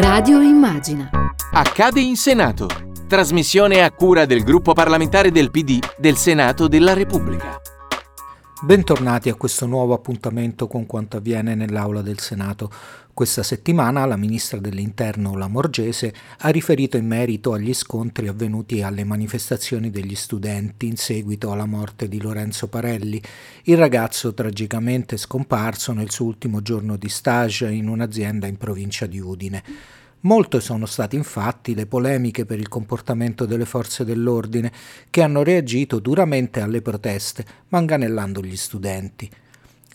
Radio Immagina. Accade in Senato. Trasmissione a cura del gruppo parlamentare del PD del Senato della Repubblica. Bentornati a questo nuovo appuntamento con quanto avviene nell'Aula del Senato. Questa settimana la ministra dell'Interno Lamorgese ha riferito in merito agli scontri avvenuti alle manifestazioni degli studenti in seguito alla morte di Lorenzo Parelli, il ragazzo tragicamente scomparso nel suo ultimo giorno di stage in un'azienda in provincia di Udine. Molte sono state infatti le polemiche per il comportamento delle forze dell'ordine che hanno reagito duramente alle proteste, manganellando gli studenti.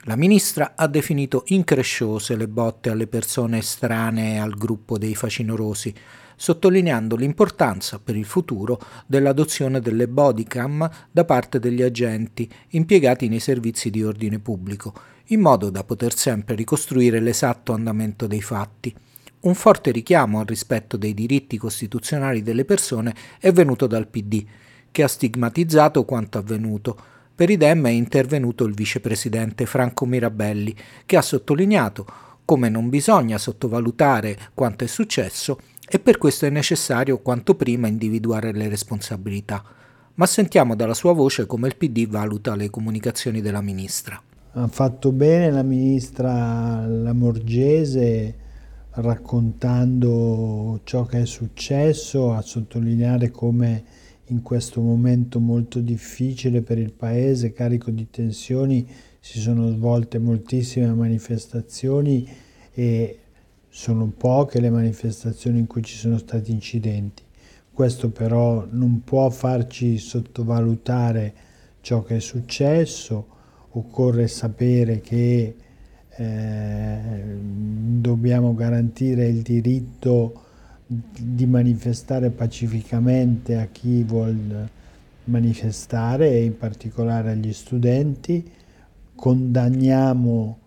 La ministra ha definito incresciose le botte alle persone estranee al gruppo dei facinorosi, sottolineando l'importanza per il futuro dell'adozione delle bodycam da parte degli agenti impiegati nei servizi di ordine pubblico, in modo da poter sempre ricostruire l'esatto andamento dei fatti. Un forte richiamo al rispetto dei diritti costituzionali delle persone è venuto dal PD, che ha stigmatizzato quanto avvenuto. Per idem è intervenuto il vicepresidente Franco Mirabelli, che ha sottolineato come non bisogna sottovalutare quanto è successo e per questo è necessario quanto prima individuare le responsabilità. Ma sentiamo dalla sua voce come il PD valuta le comunicazioni della ministra. Ha fatto bene la ministra Lamorgese, raccontando ciò che è successo, a sottolineare come in questo momento molto difficile per il Paese, carico di tensioni, si sono svolte moltissime manifestazioni e sono poche le manifestazioni in cui ci sono stati incidenti. Questo però non può farci sottovalutare ciò che è successo. Occorre sapere che dobbiamo garantire il diritto di manifestare pacificamente a chi vuol manifestare e in particolare agli studenti. Condanniamo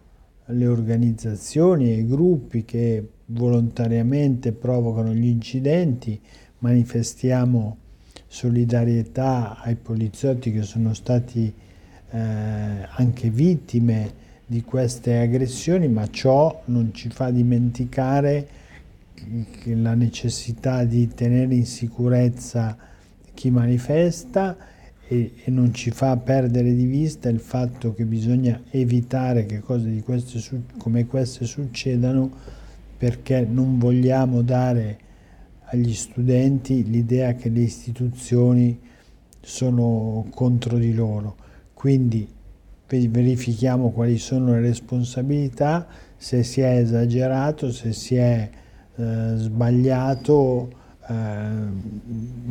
le organizzazioni e i gruppi che volontariamente provocano gli incidenti, manifestiamo solidarietà ai poliziotti che sono stati anche vittime di queste aggressioni, ma ciò non ci fa dimenticare che la necessità di tenere in sicurezza chi manifesta e non ci fa perdere di vista il fatto che bisogna evitare che cose di queste, come queste succedano, perché non vogliamo dare agli studenti l'idea che le istituzioni sono contro di loro. Quindi verifichiamo quali sono le responsabilità, se si è esagerato, se si è sbagliato,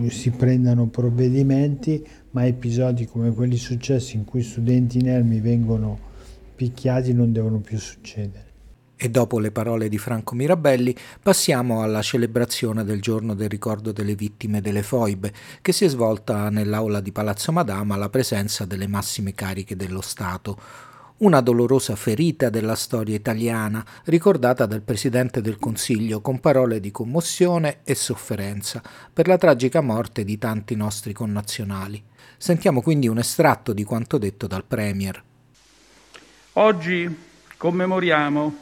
si prendano provvedimenti, ma episodi come quelli successi in cui studenti inermi vengono picchiati non devono più succedere. E dopo le parole di Franco Mirabelli passiamo alla celebrazione del giorno del ricordo delle vittime delle foibe, che si è svolta nell'aula di Palazzo Madama alla presenza delle massime cariche dello Stato. Una dolorosa ferita della storia italiana, ricordata dal Presidente del Consiglio con parole di commozione e sofferenza per la tragica morte di tanti nostri connazionali. Sentiamo quindi un estratto di quanto detto dal Premier. Oggi commemoriamo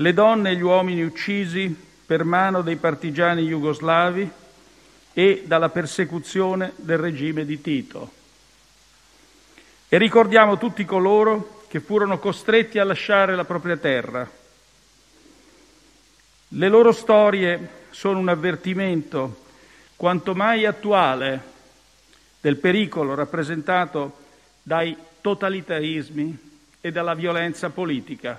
le donne e gli uomini uccisi per mano dei partigiani jugoslavi e dalla persecuzione del regime di Tito. E ricordiamo tutti coloro che furono costretti a lasciare la propria terra. Le loro storie sono un avvertimento quanto mai attuale del pericolo rappresentato dai totalitarismi e dalla violenza politica.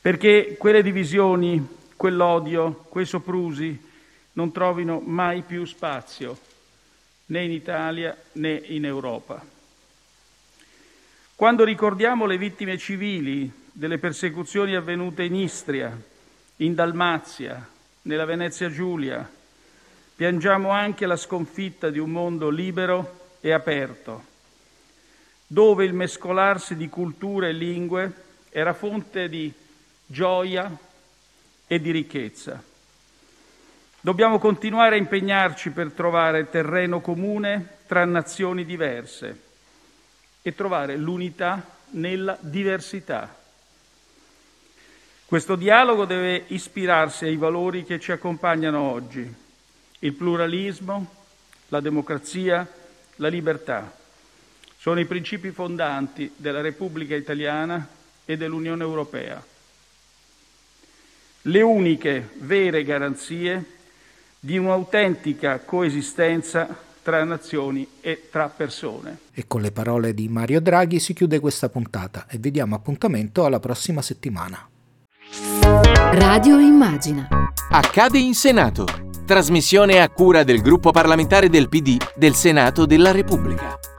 Perché quelle divisioni, quell'odio, quei soprusi non trovino mai più spazio, né in Italia né in Europa. Quando ricordiamo le vittime civili delle persecuzioni avvenute in Istria, in Dalmazia, nella Venezia Giulia, piangiamo anche la sconfitta di un mondo libero e aperto, dove il mescolarsi di culture e lingue era fonte di gioia e di ricchezza. Dobbiamo continuare a impegnarci per trovare terreno comune tra nazioni diverse e trovare l'unità nella diversità. Questo dialogo deve ispirarsi ai valori che ci accompagnano oggi: il pluralismo, la democrazia, la libertà. Sono i principi fondanti della Repubblica Italiana e dell'Unione Europea. Le uniche vere garanzie di un'autentica coesistenza tra nazioni e tra persone. E con le parole di Mario Draghi si chiude questa puntata e vi diamo appuntamento alla prossima settimana. Radio Immagina. Accade in Senato. Trasmissione a cura del gruppo parlamentare del PD del Senato della Repubblica.